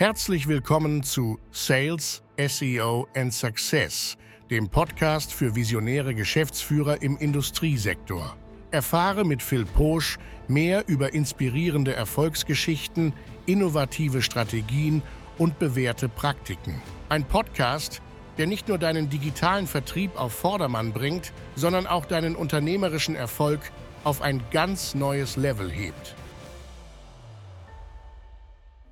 Herzlich willkommen zu Sales, SEO and Success, dem Podcast für visionäre Geschäftsführer im Industriesektor. Erfahre mit Phil Poosch mehr über inspirierende Erfolgsgeschichten, innovative Strategien und bewährte Praktiken. Ein Podcast, der nicht nur deinen digitalen Vertrieb auf Vordermann bringt, sondern auch deinen unternehmerischen Erfolg auf ein ganz neues Level hebt.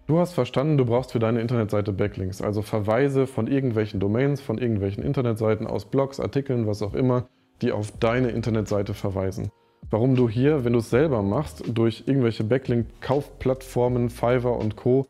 Du hast verstanden, du brauchst für deine Internetseite Backlinks, also Verweise von irgendwelchen Domains, von irgendwelchen Internetseiten, aus Blogs, Artikeln, was auch immer, die auf deine Internetseite verweisen. Warum du hier, wenn du es selber machst, durch irgendwelche Backlink-Kaufplattformen, Fiverr und Co.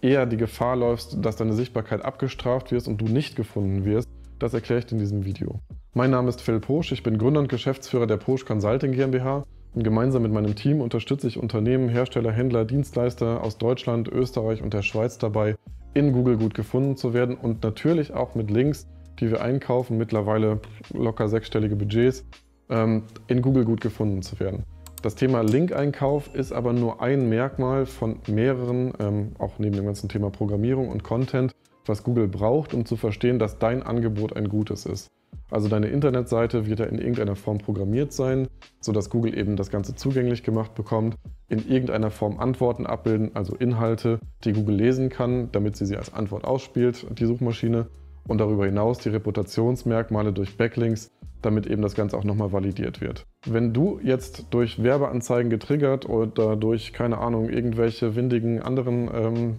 eher die Gefahr läufst, dass deine Sichtbarkeit abgestraft wirst und du nicht gefunden wirst, das erkläre ich dir in diesem Video. Mein Name ist Phil Poosch, ich bin Gründer und Geschäftsführer der Posch Consulting GmbH. Und gemeinsam mit meinem Team unterstütze ich Unternehmen, Hersteller, Händler, Dienstleister aus Deutschland, Österreich und der Schweiz dabei, in Google gut gefunden zu werden und natürlich auch mit Links, die wir einkaufen, mittlerweile locker sechsstellige Budgets, in Google gut gefunden zu werden. Das Thema Link-Einkauf ist aber nur ein Merkmal von mehreren, auch neben dem ganzen Thema Programmierung und Content, was Google braucht, um zu verstehen, dass dein Angebot ein gutes ist. Also deine Internetseite wird ja in irgendeiner Form programmiert sein, sodass Google eben das Ganze zugänglich gemacht bekommt, in irgendeiner Form Antworten abbilden, also Inhalte, die Google lesen kann, damit sie als Antwort ausspielt, die Suchmaschine, und darüber hinaus die Reputationsmerkmale durch Backlinks, damit eben das Ganze auch nochmal validiert wird. Wenn du jetzt durch Werbeanzeigen getriggert oder durch, keine Ahnung, irgendwelche windigen anderen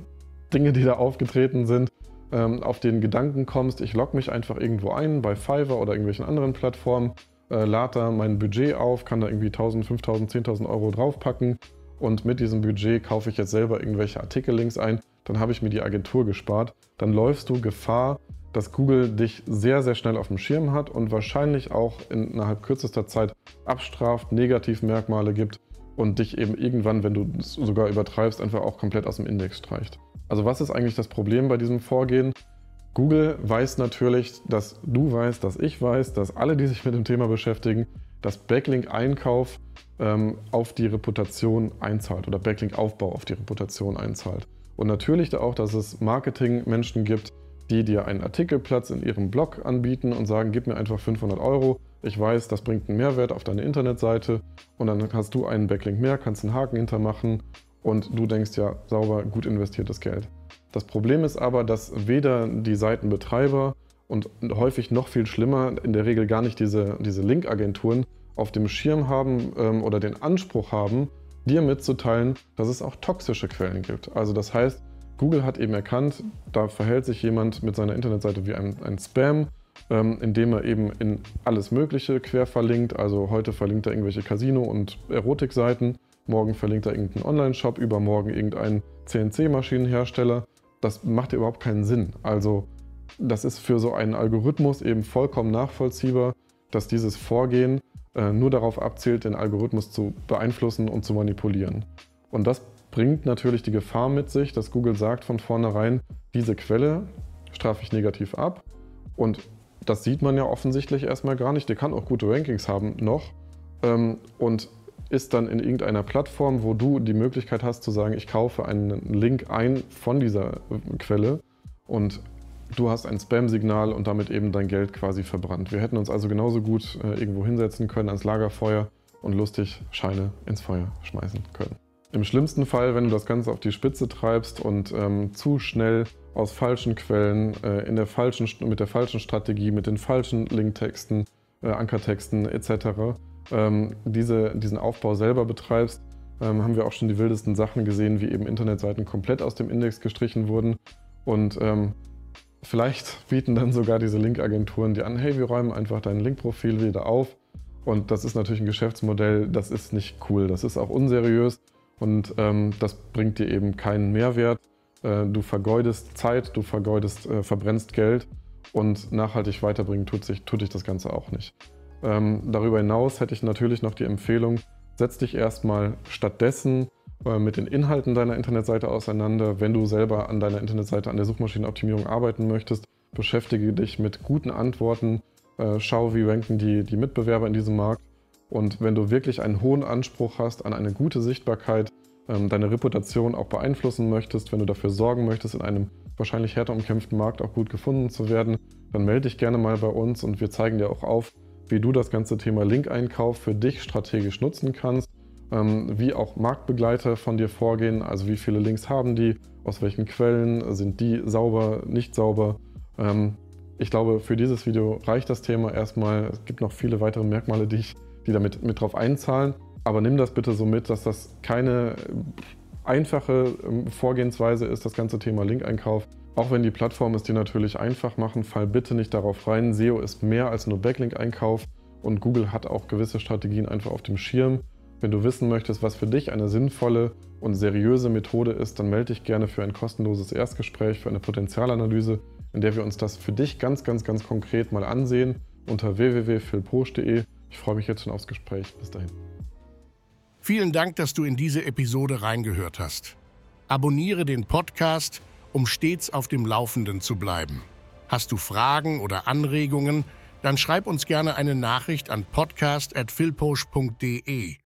Dinge, die da aufgetreten sind, auf den Gedanken kommst, ich logge mich einfach irgendwo ein bei Fiverr oder irgendwelchen anderen Plattformen, lade da mein Budget auf, kann da irgendwie 1.000, 5.000, 10.000 Euro draufpacken und mit diesem Budget kaufe ich jetzt selber irgendwelche Artikellinks ein, dann habe ich mir die Agentur gespart. Dann läufst du Gefahr, dass Google dich sehr, sehr schnell auf dem Schirm hat und wahrscheinlich auch innerhalb kürzester Zeit abstraft, Negativmerkmale gibt und dich eben irgendwann, wenn du es sogar übertreibst, einfach auch komplett aus dem Index streicht. Also was ist eigentlich das Problem bei diesem Vorgehen? Google weiß natürlich, dass du weißt, dass ich weiß, dass alle, die sich mit dem Thema beschäftigen, dass Backlink-Einkauf auf die Reputation einzahlt oder Backlink-Aufbau auf die Reputation einzahlt. Und natürlich auch, dass es Marketing-Menschen gibt, die dir einen Artikelplatz in ihrem Blog anbieten und sagen, gib mir einfach 500 Euro, ich weiß, das bringt einen Mehrwert auf deine Internetseite und dann hast du einen Backlink mehr, kannst einen Haken hintermachen. Und du denkst ja, sauber, gut investiertes Geld. Das Problem ist aber, dass weder die Seitenbetreiber und häufig noch viel schlimmer, in der Regel gar nicht diese Linkagenturen auf dem Schirm haben oder den Anspruch haben, dir mitzuteilen, dass es auch toxische Quellen gibt. Also das heißt, Google hat eben erkannt, da verhält sich jemand mit seiner Internetseite wie ein Spam, indem er eben in alles Mögliche quer verlinkt. Also heute verlinkt er irgendwelche Casino- und Erotikseiten. Morgen verlinkt er irgendeinen Online-Shop, übermorgen irgendeinen CNC-Maschinenhersteller. Das macht ja überhaupt keinen Sinn. Also das ist für so einen Algorithmus eben vollkommen nachvollziehbar, dass dieses Vorgehen nur darauf abzielt, den Algorithmus zu beeinflussen und zu manipulieren. Und das bringt natürlich die Gefahr mit sich, dass Google sagt von vornherein, diese Quelle strafe ich negativ ab. Und das sieht man ja offensichtlich erstmal gar nicht. Die kann auch gute Rankings haben noch. Und ist dann in irgendeiner Plattform, wo du die Möglichkeit hast zu sagen, ich kaufe einen Link ein von dieser Quelle und du hast ein Spam-Signal und damit eben dein Geld quasi verbrannt. Wir hätten uns also genauso gut irgendwo hinsetzen können ans Lagerfeuer und lustig Scheine ins Feuer schmeißen können. Im schlimmsten Fall, wenn du das Ganze auf die Spitze treibst und zu schnell aus falschen Quellen, mit der falschen Strategie, mit den falschen Linktexten, Ankertexten etc., diesen Aufbau selber betreibst, haben wir auch schon die wildesten Sachen gesehen, wie eben Internetseiten komplett aus dem Index gestrichen wurden und vielleicht bieten dann sogar diese Linkagenturen dir an, hey, wir räumen einfach dein Linkprofil wieder auf und das ist natürlich ein Geschäftsmodell, das ist nicht cool, das ist auch unseriös und das bringt dir eben keinen Mehrwert, du vergeudest Zeit, du verbrennst Geld und nachhaltig weiterbringen tut dich das Ganze auch nicht. Darüber hinaus hätte ich natürlich noch die Empfehlung, setz dich erstmal stattdessen mit den Inhalten deiner Internetseite auseinander. Wenn du selber an deiner Internetseite, an der Suchmaschinenoptimierung arbeiten möchtest, beschäftige dich mit guten Antworten, schau, wie ranken die Mitbewerber in diesem Markt. Und wenn du wirklich einen hohen Anspruch hast an eine gute Sichtbarkeit, deine Reputation auch beeinflussen möchtest, wenn du dafür sorgen möchtest, in einem wahrscheinlich härter umkämpften Markt auch gut gefunden zu werden, dann melde dich gerne mal bei uns und wir zeigen dir auch auf, wie du das ganze Thema Link-Einkauf für dich strategisch nutzen kannst, wie auch Marktbegleiter von dir vorgehen, also wie viele Links haben die, aus welchen Quellen, sind die sauber, nicht sauber. Ich glaube, für dieses Video reicht das Thema erstmal. Es gibt noch viele weitere Merkmale, die damit mit drauf einzahlen, aber nimm das bitte so mit, dass das keine einfache Vorgehensweise ist, das ganze Thema Link-Einkauf. Auch wenn die Plattformen es dir natürlich einfach machen, fall bitte nicht darauf rein. SEO ist mehr als nur Backlink-Einkauf und Google hat auch gewisse Strategien einfach auf dem Schirm. Wenn du wissen möchtest, was für dich eine sinnvolle und seriöse Methode ist, dann melde dich gerne für ein kostenloses Erstgespräch, für eine Potenzialanalyse, in der wir uns das für dich ganz, ganz, ganz konkret mal ansehen unter www.philpro.de. Ich freue mich jetzt schon aufs Gespräch. Bis dahin. Vielen Dank, dass du in diese Episode reingehört hast. Abonniere den Podcast, um stets auf dem Laufenden zu bleiben. Hast du Fragen oder Anregungen, dann schreib uns gerne eine Nachricht an podcast@philpoosch.de.